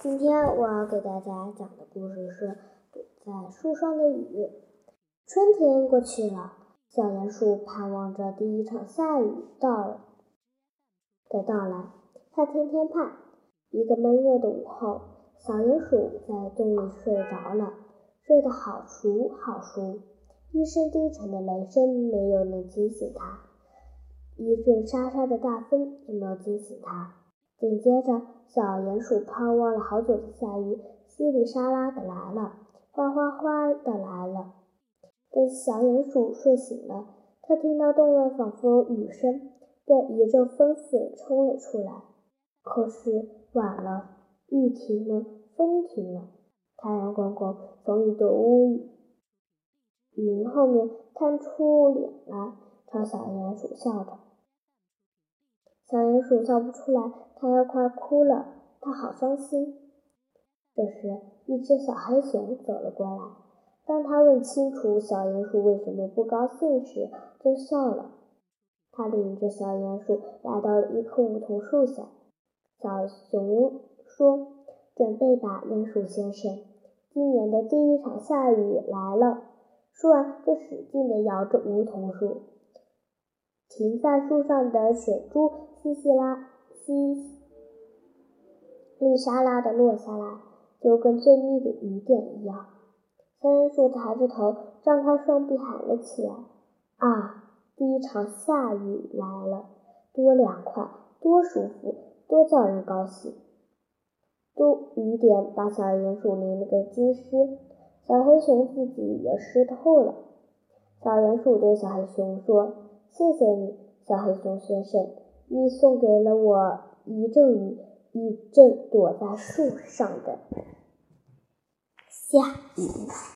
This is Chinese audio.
今天我要给大家讲的故事是《躲在树上的雨》。春天过去了，小鼹鼠盼望着第一场下雨到来。它天天盼。一个闷热的午后，小鼹鼠在洞里睡着了，睡得好熟好熟，一声低沉的雷声没有能惊醒它，一阵沙沙的大风也没有惊醒它。紧接着，小鼹鼠盼望了好久的下雨稀里沙拉的来了，哗哗哗的来了。等小鼹鼠睡醒了，它听到洞外仿佛雨声被一阵风似冲了出来。可是晚了，雨停了，风停了，太阳公公从一朵乌云后面探出脸来，朝小鼹鼠笑着。小鼹鼠笑不出来，它要快哭了，它好伤心。这时，一只小黑熊走了过来，当它问清楚小鼹鼠为什么不高兴时，就笑了。它领着小鼹鼠来到了一棵梧桐树下，小熊说：“准备吧，鼹鼠先生，今年的第一场下雨来了。”说完，就使劲地摇着梧桐树。停在树上的水珠稀里沙拉的落下来，就跟最密的雨点一样。小鼹鼠抬着头，张开双臂喊了起来：“啊，第一场下雨来了！多凉快，多舒服，多叫人高兴！”多雨点把小鼹鼠淋了个精湿，小黑熊自己也湿透了。小鼹鼠对小黑熊说：“谢谢你，小黑熊先生，你送给了我一阵雨，一阵躲在树上的下雨。”